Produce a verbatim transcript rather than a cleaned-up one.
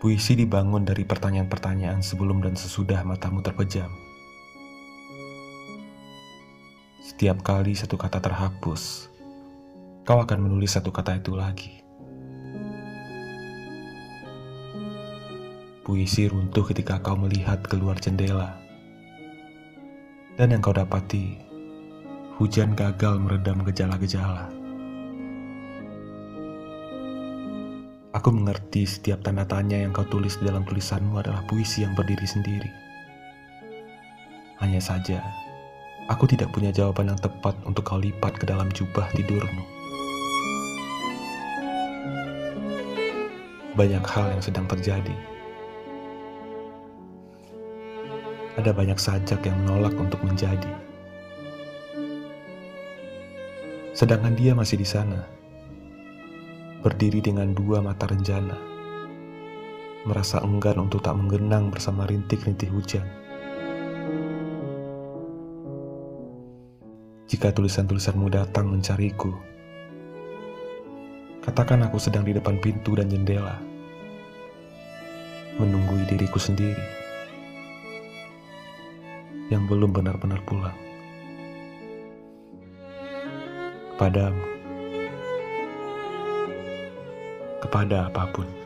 Puisi dibangun dari pertanyaan-pertanyaan sebelum dan sesudah matamu terpejam. Setiap kali satu kata terhapus, kau akan menulis satu kata itu lagi. Puisi runtuh ketika kau melihat keluar jendela. Dan yang kau dapati, hujan gagal meredam gejala-gejala. Aku mengerti setiap tanda tanya yang kau tulis dalam tulisanmu adalah puisi yang berdiri sendiri. Hanya saja, aku tidak punya jawaban yang tepat untuk kau lipat ke dalam jubah tidurmu. Banyak hal yang sedang terjadi. Ada banyak sajak yang menolak untuk menjadi. Sedangkan dia masih di sana, berdiri dengan dua mata renjana, merasa enggan untuk tak menggenang bersama rintik-rintik hujan. Jika tulisan-tulisanmu datang mencariku, katakan aku sedang di depan pintu dan jendela, menunggui diriku sendiri, yang belum benar-benar pulang. Kepadamu, kepada apapun.